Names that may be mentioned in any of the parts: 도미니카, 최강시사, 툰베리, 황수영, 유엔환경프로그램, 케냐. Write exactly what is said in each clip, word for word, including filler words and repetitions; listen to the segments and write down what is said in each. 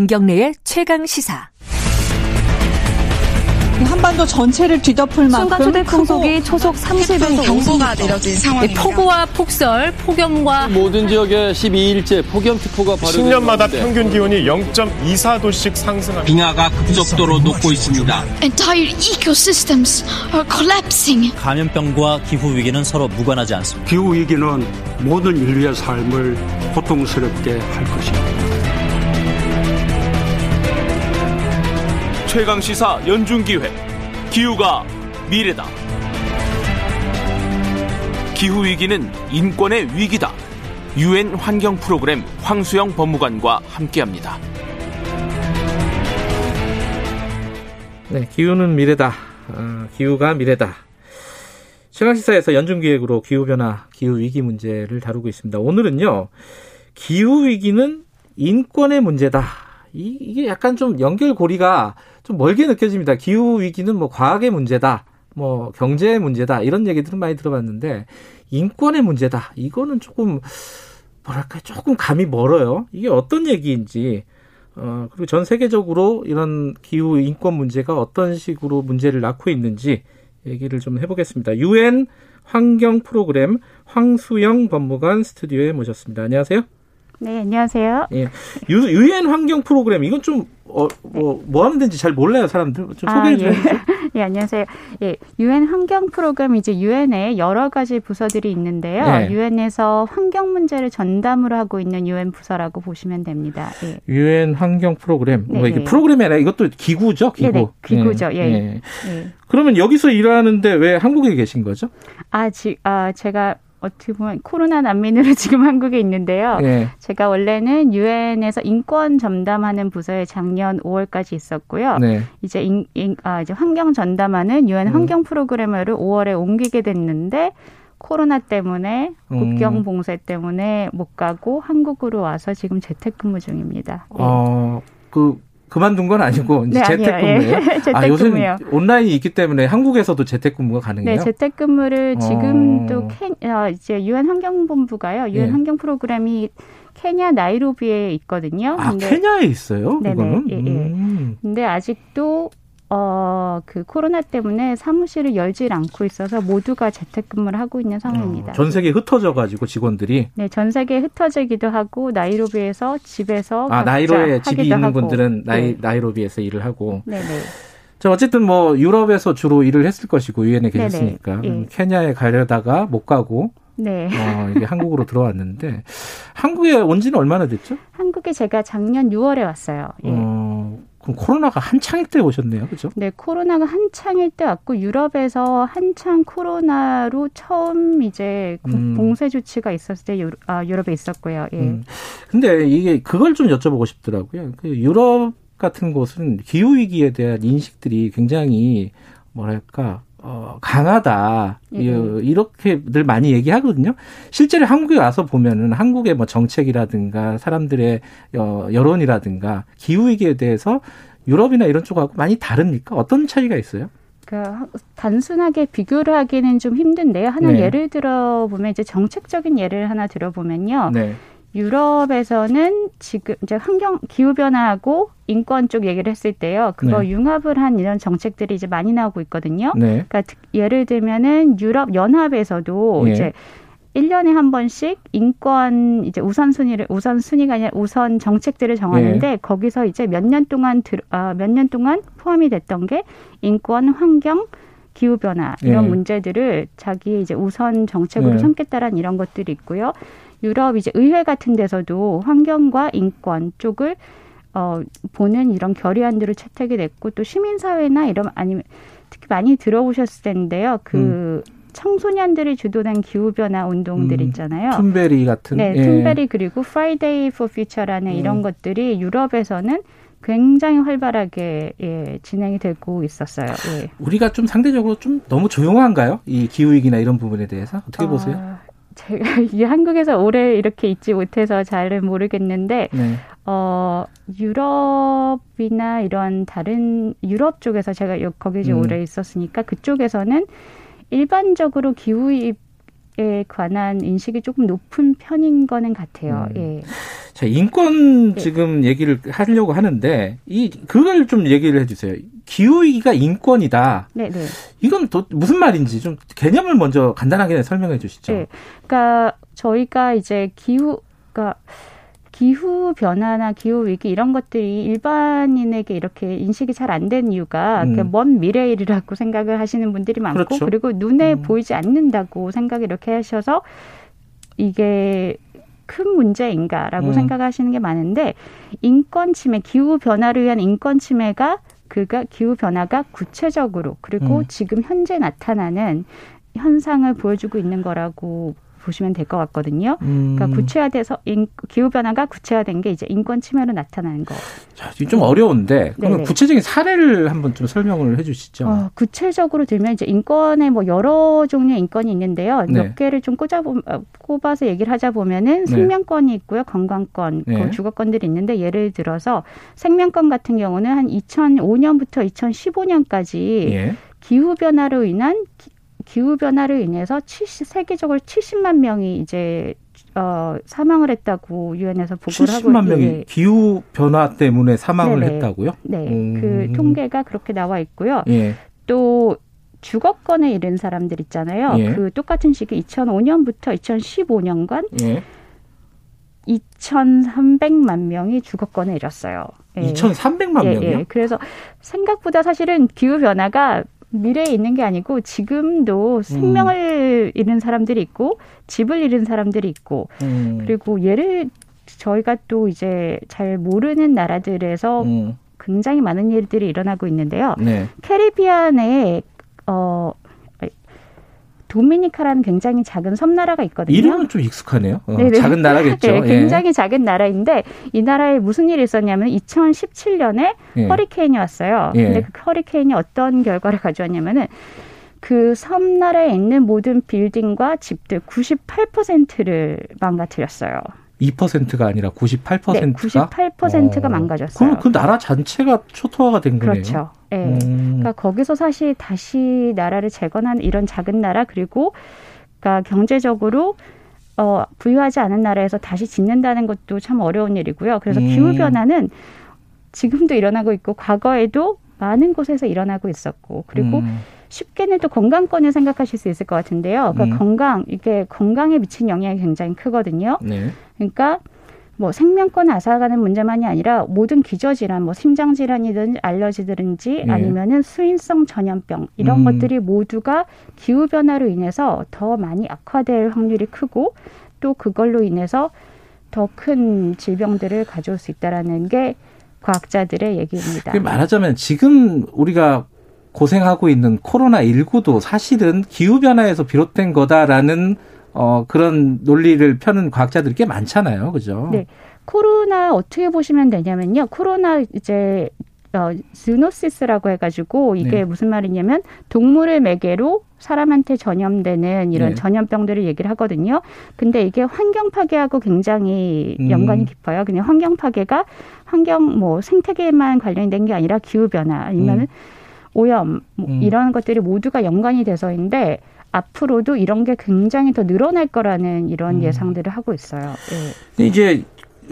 김경래의 최강시사. 한반도 전체를 뒤덮을 만큼 순간초대 풍속이 초속 삼십에서 경보가 내려진 상황입니다. 폭우와 폭설, 폭염과 모든 지역에 십이일째 폭염특보가 발효됩니다. 십 년마다 평균 기온이 영점이사 도씩 상승합니다. 빙하가 급속도로 녹고 있습니다. Entire ecosystems are collapsing. 감염병과 기후 위기는 서로 무관하지 않습니다. 기후 위기는 모든 인류의 삶을 고통스럽게 할 것입니다. 최강시사 연중기획, 기후가 미래다. 기후위기는 인권의 위기다. 유엔 환경프로그램 황수영 법무관과 함께합니다. 네, 기후는 미래다. 어, 기후가 미래다. 최강시사에서 연중기획으로 기후변화, 기후위기 문제를 다루고 있습니다. 오늘은요, 기후위기는 인권의 문제다. 이, 이게 약간 좀 연결고리가 좀 멀게 느껴집니다. 기후 위기는 뭐 과학의 문제다, 뭐 경제의 문제다, 이런 얘기들은 많이 들어봤는데, 인권의 문제다, 이거는 조금, 뭐랄까, 조금 감이 멀어요. 이게 어떤 얘기인지, 어, 그리고 전 세계적으로 이런 기후 인권 문제가 어떤 식으로 문제를 낳고 있는지 얘기를 좀 해보겠습니다. 유엔 환경 프로그램 황수영 법무관 스튜디오에 모셨습니다. 안녕하세요. 네, 안녕하세요. 예, 유엔 환경 프로그램, 이건 좀 어, 뭐, 뭐 하면 되는지 잘 몰라요, 사람들. 좀 소개해 주세요. 아, 예. 예, 안녕하세요. 예, 유엔 환경 프로그램, 이제 유엔에 여러 가지 부서들이 있는데요. 유엔에서 예. 환경 문제를 전담으로 하고 있는 유엔 부서라고 보시면 됩니다. 유엔 예. 환경 프로그램. 네, 뭐 이게 네. 프로그램이 아니라 이것도 기구죠, 기구. 네, 네. 기구죠. 예. 예. 예. 예. 그러면 여기서 일하는데 왜 한국에 계신 거죠? 아, 지, 아 제가 어떻게 보면 코로나 난민으로 지금 한국에 있는데요. 네. 제가 원래는 유엔에서 인권 전담하는 부서에 작년 오월까지 있었고요. 네. 이제, 인, 인, 아, 이제 환경 전담하는 유엔 환경 음. 프로그램으로 오월에 옮기게 됐는데, 코로나 때문에 국경 봉쇄 때문에 못 가고 한국으로 와서 지금 재택근무 중입니다. 어, 그 그만둔 건 아니고 이제 네, 재택근무예요. 예. 재택근무요. 아, 요새 온라인이 있기 때문에 한국에서도 재택근무가 가능해요? 네, 재택근무를 지금도 어... 케, 어, 이제 유엔 환경본부가요. 유엔 예. 환경 프로그램이 케냐 나이로비에 있거든요. 아, 근데, 케냐에 있어요? 네네. 그거는? 예, 예. 음. 근데 아직도 어, 그 코로나 때문에 사무실을 열질 않고 있어서 모두가 재택근무를 하고 있는 상황입니다. 어, 전 세계에 흩어져가지고 직원들이? 네, 전 세계에 흩어지기도 하고, 나이로비에서 집에서. 아, 나이로비에 집이 있는 하고. 분들은 나이, 네. 나이로비에서 일을 하고. 네네. 자, 어쨌든 뭐, 유럽에서 주로 일을 했을 것이고, 유엔에 계셨으니까. 네. 케냐에 가려다가 못 가고. 네. 어, 이게 한국으로 들어왔는데. 한국에 온 지는 얼마나 됐죠? 한국에 제가 작년 유월에 왔어요. 예. 어. 그럼 코로나가 한창일 때 오셨네요, 그렇죠? 네, 코로나가 한창일 때 왔고, 유럽에서 한창 코로나로 처음 이제 음. 봉쇄 조치가 있었을 때 유럽, 아, 유럽에 있었고요. 예. 음. 근데 이게 그걸 좀 여쭤보고 싶더라고요. 그 유럽 같은 곳은 기후 위기에 대한 인식들이 굉장히 뭐랄까 어, 강하다 예. 이렇게들 많이 얘기하거든요. 실제로 한국에 와서 보면은 한국의 뭐 정책이라든가 사람들의 여론이라든가 기후 위기에 대해서 유럽이나 이런 쪽하고 많이 다릅니까? 어떤 차이가 있어요? 그 단순하게 비교를 하기는 좀 힘든데요. 하나 네. 예를 들어 보면 이제 정책적인 예를 하나 들어보면요. 네. 유럽에서는 지금 이제 환경 기후 변화하고 인권 쪽 얘기를 했을 때요. 그거 네. 융합을 한 이런 정책들이 이제 많이 나오고 있거든요. 네. 그러니까 예를 들면은 유럽 연합에서도 네. 이제 일 년에 한 번씩 인권 이제 우선순위를 우선순위가 아니라 우선 정책들을 정하는데 네. 거기서 이제 몇 년 동안 아, 몇 년 동안 포함이 됐던 게 인권, 환경, 기후 변화 이런 네. 문제들을 자기의 이제 우선 정책으로 네. 삼겠다라는 이런 것들이 있고요. 유럽 이제 의회 같은 데서도 환경과 인권 쪽을 어, 보는 이런 결의안들을 채택이 됐고, 또 시민사회나 이런 아니면 특히 많이 들어보셨을 텐데요. 그 음. 청소년들이 주도된 기후변화 운동들 있잖아요. 음, 툰베리 같은. 네, 예. 툰베리 그리고 Friday for Future라는 음. 이런 것들이 유럽에서는 굉장히 활발하게 예, 진행이 되고 있었어요. 예. 우리가 좀 상대적으로 좀 너무 조용한가요? 이 기후위기나 이런 부분에 대해서 어떻게 어... 보세요? 제가 이게 한국에서 오래 이렇게 있지 못해서 잘은 모르겠는데 네. 어, 유럽이나 이런 다른 유럽 쪽에서 제가 거기 이제 음. 오래 있었으니까 그쪽에서는 일반적으로 기후에 에 관한 인식이 조금 높은 편인 거는 같아요. 음. 예. 자, 인권 지금 예. 얘기를 하려고 하는데 이 그걸 좀 얘기를 해주세요. 기후위기가 인권이다. 네네. 이건 또 무슨 말인지 좀 개념을 먼저 간단하게 설명해 주시죠. 예. 그러니까 저희가 이제 기후, 그러니까 기후 변화나 기후 위기 이런 것들이 일반인에게 이렇게 인식이 잘 안 된 이유가 음. 그냥 먼 미래의 일이라고 생각을 하시는 분들이 많고 그렇죠. 그리고 눈에 음. 보이지 않는다고 생각 이렇게 하셔서 이게 큰 문제인가라고 음. 생각하시는 게 많은데 인권 침해, 기후 변화를 위한 인권 침해가 그가 기후 변화가 구체적으로 그리고 음. 지금 현재 나타나는 현상을 보여주고 있는 거라고 보시면 될 것 같거든요. 음. 그러니까 구체화돼서 기후 변화가 구체화된 게 이제 인권 침해로 나타나는 거. 자, 좀 어려운데 그러면 네네. 구체적인 사례를 한번 좀 설명을 해주시죠. 어, 구체적으로 들면 이제 인권에 뭐 여러 종류의 인권이 있는데요. 네. 몇 개를 좀 꽂아 꼽아서 얘기를 하자 보면은 생명권이 있고요, 건강권, 네. 그 주거권들이 있는데 예를 들어서 생명권 같은 경우는 한 이천오 년부터 이천십오 년까지 예. 기후 변화로 인한 기, 기후 변화로 인해서 칠십, 세계적으로 칠십만 명이 이제 어, 사망을 했다고 유엔에서 보고를 하고 있는데 칠십만 명이 예. 기후 변화 때문에 사망을 네네. 했다고요? 네, 음. 그 통계가 그렇게 나와 있고요. 예. 또 주거권에 이른 사람들 있잖아요. 예. 그 똑같은 시기 이천오 년부터 이천십오 년간 예. 이천삼백만 명이 주거권에 이뤘어요. 예. 이천삼백만 예, 명이요? 예. 그래서 생각보다 사실은 기후 변화가 미래에 있는 게 아니고 지금도 생명을 음. 잃은 사람들이 있고 집을 잃은 사람들이 있고 음. 그리고 예를 저희가 또 이제 잘 모르는 나라들에서 음. 굉장히 많은 일들이 일어나고 있는데요. 네. 캐리비안에 어, 도미니카라는 굉장히 작은 섬나라가 있거든요. 이름은 좀 익숙하네요. 어, 작은 나라겠죠. 네, 굉장히 예. 작은 나라인데 이 나라에 무슨 일이 있었냐면 이천십칠 년에 예. 허리케인이 왔어요. 예. 근데 그 허리케인이 어떤 결과를 가져왔냐면은 그 섬나라에 있는 모든 빌딩과 집들 구십팔 퍼센트를 망가뜨렸어요. 이 퍼센트가 아니라 구십팔 퍼센트가? 네, 구십팔 퍼센트가 어. 망가졌어요. 그럼 그 나라 전체가 초토화가 된 거네요. 그렇죠. 네. 음. 그러니까 거기서 사실 다시 나라를 재건한 이런 작은 나라 그리고 그러니까 경제적으로 어, 부유하지 않은 나라에서 다시 짓는다는 것도 참 어려운 일이고요. 그래서 음. 기후변화는 지금도 일어나고 있고 과거에도 많은 곳에서 일어나고 있었고 그리고 음. 쉽게는 또 건강권을 생각하실 수 있을 것 같은데요. 그러니까 음. 건강, 이게 건강에 미친 영향이 굉장히 크거든요. 네. 그러니까 뭐 생명권 앗아가는 문제만이 아니라 모든 기저질환, 뭐 심장질환이든 알러지든지 네. 아니면은 수인성 전염병 이런 음. 것들이 모두가 기후변화로 인해서 더 많이 악화될 확률이 크고 또 그걸로 인해서 더 큰 질병들을 가져올 수 있다는 게 과학자들의 얘기입니다. 말하자면 지금 우리가 고생하고 있는 코로나십구도 사실은 기후변화에서 비롯된 거다라는 어, 그런 논리를 펴는 과학자들이 꽤 많잖아요. 그죠? 네. 코로나 어떻게 보시면 되냐면요. 코로나 이제, 어, 즈노시스라고 해가지고 이게 네. 무슨 말이냐면 동물을 매개로 사람한테 전염되는 이런 네. 전염병들을 얘기를 하거든요. 근데 이게 환경 파괴하고 굉장히 음. 연관이 깊어요. 그냥 환경 파괴가 환경 뭐 생태계에만 관련된 게 아니라 기후변화 아니면은 음. 오염 뭐 음. 이런 것들이 모두가 연관이 돼서인데 앞으로도 이런 게 굉장히 더 늘어날 거라는 이런 음. 예상들을 하고 있어요. 예. 이제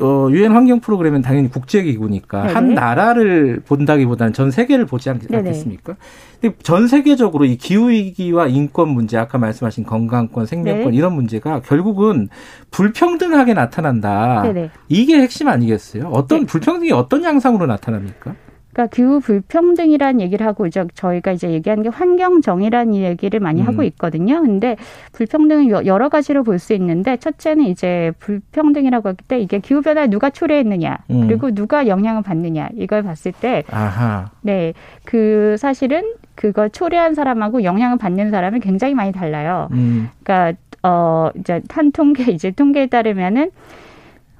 어, 유엔 환경 프로그램은 당연히 국제기구니까 네네. 한 나라를 본다기보다는 전 세계를 보지 않, 않겠습니까? 근데 전 세계적으로 이 기후위기와 인권 문제, 아까 말씀하신 건강권, 생명권 네. 이런 문제가 결국은 불평등하게 나타난다. 네네. 이게 핵심 아니겠어요? 어떤 네. 불평등이 어떤 양상으로 나타납니까? 그러니까 기후 불평등이란 얘기를 하고 이제 저희가 이제 얘기하는 게 환경정의란 얘기를 많이 음. 하고 있거든요. 근데 불평등은 여러 가지로 볼 수 있는데 첫째는 이제 불평등이라고 했기 때 이게 기후 변화에 누가 초래했느냐 음. 그리고 누가 영향을 받느냐 이걸 봤을 때 아하. 네, 그 사실은 그걸 초래한 사람하고 영향을 받는 사람이 굉장히 많이 달라요. 음. 그러니까 어 이제 한 통계 이제 통계에 따르면은.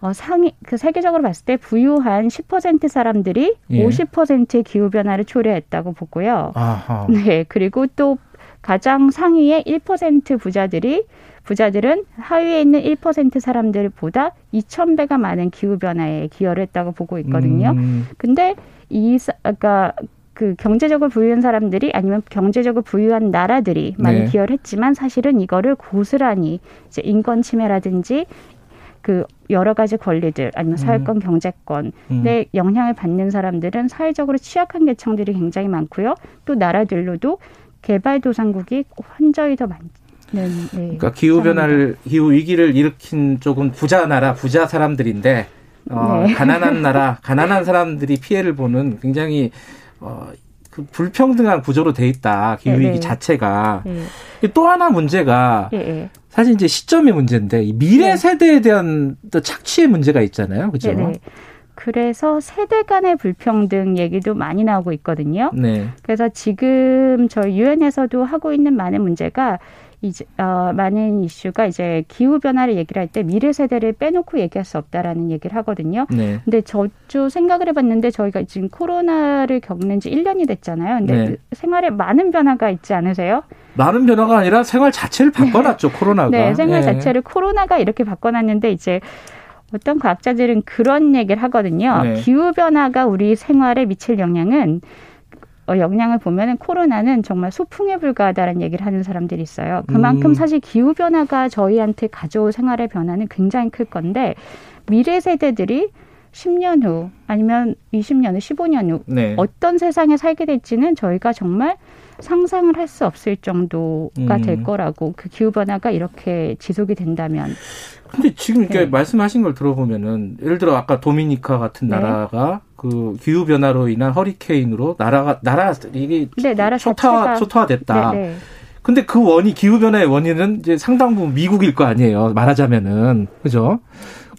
어, 상위, 그 세계적으로 봤을 때 부유한 십 퍼센트 사람들이 예. 오십 퍼센트의 기후변화를 초래했다고 보고요. 아하. 네. 그리고 또 가장 상위의 일 퍼센트 부자들이, 부자들은 하위에 있는 일 퍼센트 사람들보다 이천 배가 많은 기후변화에 기여를 했다고 보고 있거든요. 음. 근데 이, 아까, 그러니까 그 경제적으로 부유한 사람들이 아니면 경제적으로 부유한 나라들이 많이 네. 기여를 했지만 사실은 이거를 고스란히 이제 인권 침해라든지 그 여러 가지 권리들 아니면 사회권, 음. 경제권에 음. 영향을 받는 사람들은 사회적으로 취약한 계층들이 굉장히 많고요. 또 나라들로도 개발도상국이 현저히 더 많죠. 네, 네. 그러니까 기후 변화를 기후 위기를 일으킨 쪽은 부자 나라, 부자 사람들인데 어, 네. 가난한 나라, 가난한 사람들이 피해를 보는 굉장히 어, 그 불평등한 구조로 돼 있다. 기후 위기 네. 자체가 네. 또 하나 문제가 네. 사실 이제 시점의 문제인데 이 미래 네. 세대에 대한 또 착취의 문제가 있잖아요, 그렇죠? 네. 그래서 세대 간의 불평등 얘기도 많이 나오고 있거든요. 네. 그래서 지금 저희 유엔에서도 하고 있는 많은 문제가 이제 어, 많은 이슈가 이제 기후 변화를 얘기를 할 때 미래 세대를 빼놓고 얘기할 수 없다라는 얘기를 하거든요. 네. 근데 저도 생각을 해봤는데 저희가 지금 코로나를 겪는 지 일 년이 됐잖아요. 근데 네. 생활에 많은 변화가 있지 않으세요? 많은 변화가 아니라 생활 자체를 바꿔놨죠. 네. 코로나가. 네, 생활 네. 자체를 코로나가 이렇게 바꿔놨는데 이제 어떤 과학자들은 그런 얘기를 하거든요. 네. 기후 변화가 우리 생활에 미칠 영향은 영향을 보면은 코로나는 정말 소풍에 불과하다라는 얘기를 하는 사람들이 있어요. 그만큼 음. 사실 기후 변화가 저희한테 가져올 생활의 변화는 굉장히 클 건데 미래 세대들이 십 년 후 아니면 이십 년 후, 십오 년 후 네. 어떤 세상에 살게 될지는 저희가 정말 상상을 할 수 없을 정도가 음. 될 거라고 그 기후 변화가 이렇게 지속이 된다면. 근데 지금 이렇게 네. 말씀하신 걸 들어보면은 예를 들어 아까 도미니카 같은 나라가 네. 그 기후 변화로 인한 허리케인으로 나라가 나라 이게 네, 나라 초토화 초토화됐다. 네, 네. 근데 그 원이 기후 변화의 원인은 이제 상당 부분 미국일 거 아니에요. 말하자면은 그죠?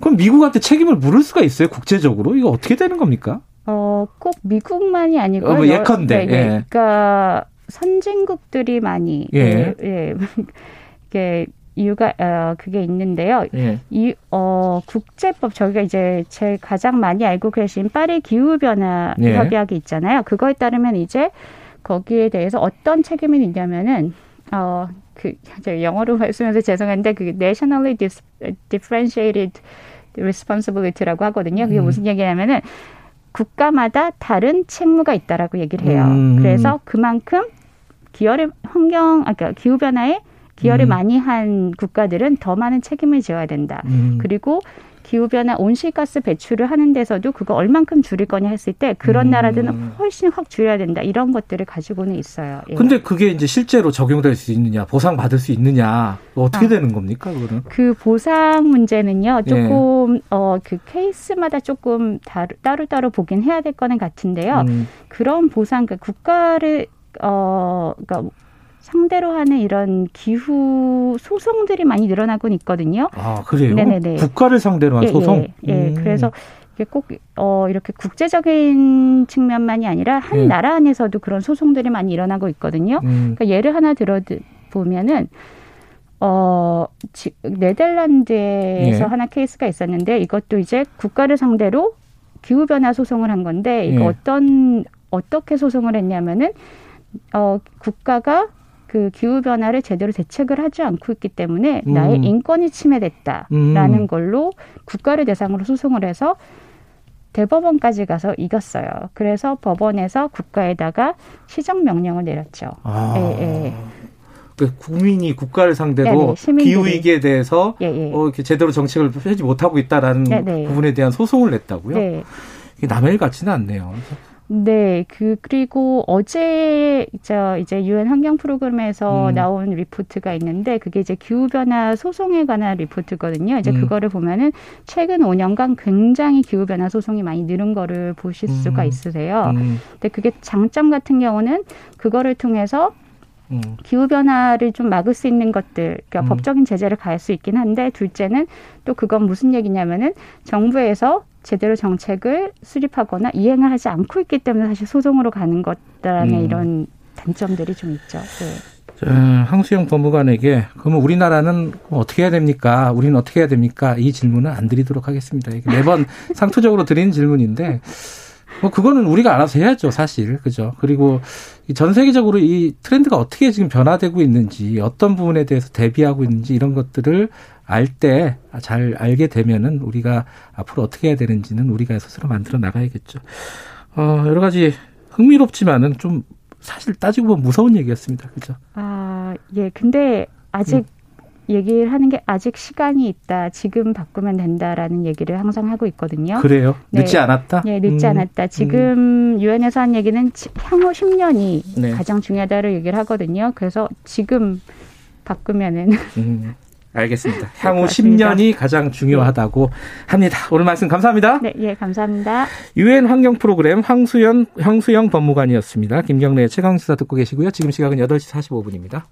그럼 미국한테 책임을 물을 수가 있어요? 국제적으로 이거 어떻게 되는 겁니까? 어, 꼭 미국만이 아니고 어, 뭐 예컨대, 여, 네, 예. 네. 그러니까 선진국들이 많이 예, 예, 이게. 이유가 어, 그게 있는데요. 예. 이 어, 국제법 저희가 이제 제 가장 많이 알고 계신 파리 기후 변화 예. 협약이 있잖아요. 그거에 따르면 이제 거기에 대해서 어떤 책임이 있냐면은 어, 그 영어로 말씀해서 죄송한데 그 nationally differentiated responsibility라고 하거든요. 그게 음. 무슨 얘기냐면은 국가마다 다른 책무가 있다라고 얘기를 해요. 음. 그래서 그만큼 기여를 환경 아까 그러니까 기후 변화에 기여를 음. 많이 한 국가들은 더 많은 책임을 져야 된다. 음. 그리고 기후변화 온실가스 배출을 하는 데서도 그거 얼만큼 줄일 거냐 했을 때 그런 음. 나라들은 훨씬 확 줄여야 된다. 이런 것들을 가지고는 있어요. 예. 근데 그게 이제 실제로 적용될 수 있느냐, 보상받을 수 있느냐, 어떻게 아, 되는 겁니까, 그거는? 그 보상 문제는요, 조금, 예. 어, 그 케이스마다 조금 다루, 따로따로 보긴 해야 될 거는 같은데요. 음. 그런 보상, 그 국가를, 어, 그러니까 상대로 하는 이런 기후 소송들이 많이 늘어나고 있거든요. 아, 그래요? 네네네. 국가를 상대로 한 예, 소송? 예, 예. 음. 그래서 이게 꼭 어, 이렇게 국제적인 측면만이 아니라 한 예. 나라 안에서도 그런 소송들이 많이 일어나고 있거든요. 음. 그러니까 예를 하나 들어보면은 어, 지, 네덜란드에서 예. 하나 케이스가 있었는데 이것도 이제 국가를 상대로 기후변화 소송을 한 건데 이거 예. 어떤, 어떻게 소송을 했냐면은 어, 국가가 그 기후변화를 제대로 대책을 하지 않고 있기 때문에 음. 나의 인권이 침해됐다라는 음. 걸로 국가를 대상으로 소송을 해서 대법원까지 가서 이겼어요. 그래서 법원에서 국가에다가 시정명령을 내렸죠. 아. 예, 예. 그 국민이 국가를 상대로 기후위기에 대해서 예, 예. 어, 이렇게 제대로 정책을 하지 못하고 있다라는 네, 네. 부분에 대한 소송을 냈다고요? 네. 이게 남의 일 같지는 않네요. 네, 그, 그리고 어제, 저, 이제, 유엔 환경 프로그램에서 음. 나온 리포트가 있는데, 그게 이제 기후변화 소송에 관한 리포트거든요. 이제 음. 그거를 보면은, 최근 오 년간 굉장히 기후변화 소송이 많이 늘은 거를 보실 음. 수가 있으세요. 음. 근데 그게 장점 같은 경우는, 그거를 통해서, 음. 기후변화를 좀 막을 수 있는 것들, 그러니까 음. 법적인 제재를 가할 수 있긴 한데, 둘째는, 또 그건 무슨 얘기냐면은, 정부에서, 제대로 정책을 수립하거나 이행을 하지 않고 있기 때문에 사실 소송으로 가는 것이라는 음. 이런 단점들이 좀 있죠. 네. 자, 황수영 법무관에게 그러면 우리나라는 어떻게 해야 됩니까? 우리는 어떻게 해야 됩니까? 이 질문은 안 드리도록 하겠습니다. 이게 매번 상투적으로 드리는 질문인데 뭐 그거는 우리가 알아서 해야죠, 사실. 그죠? 그리고 전 세계적으로 이 트렌드가 어떻게 지금 변화되고 있는지, 어떤 부분에 대해서 대비하고 있는지 이런 것들을 알 때 잘 알게 되면은 우리가 앞으로 어떻게 해야 되는지는 우리가 스스로 만들어 나가야겠죠. 어, 여러 가지 흥미롭지만은 좀 사실 따지고 보면 무서운 얘기였습니다. 그죠? 아, 예. 근데 아직 음. 얘기를 하는 게 아직 시간이 있다. 지금 바꾸면 된다라는 얘기를 항상 하고 있거든요. 그래요? 네. 늦지 않았다? 네. 늦지 음. 않았다. 지금 유엔에서 한 얘기는 향후 십 년이 네. 가장 중요하다를 얘기를 하거든요. 그래서 지금 바꾸면은. 음. 알겠습니다. 향후 십 년이 가장 중요하다고 합니다. 오늘 말씀 감사합니다. 네, 예, 감사합니다. 유엔 환경 프로그램 황수영, 황수영 법무관이었습니다. 김경래의 최강시사 듣고 계시고요. 지금 시각은 여덟 시 사십오 분입니다.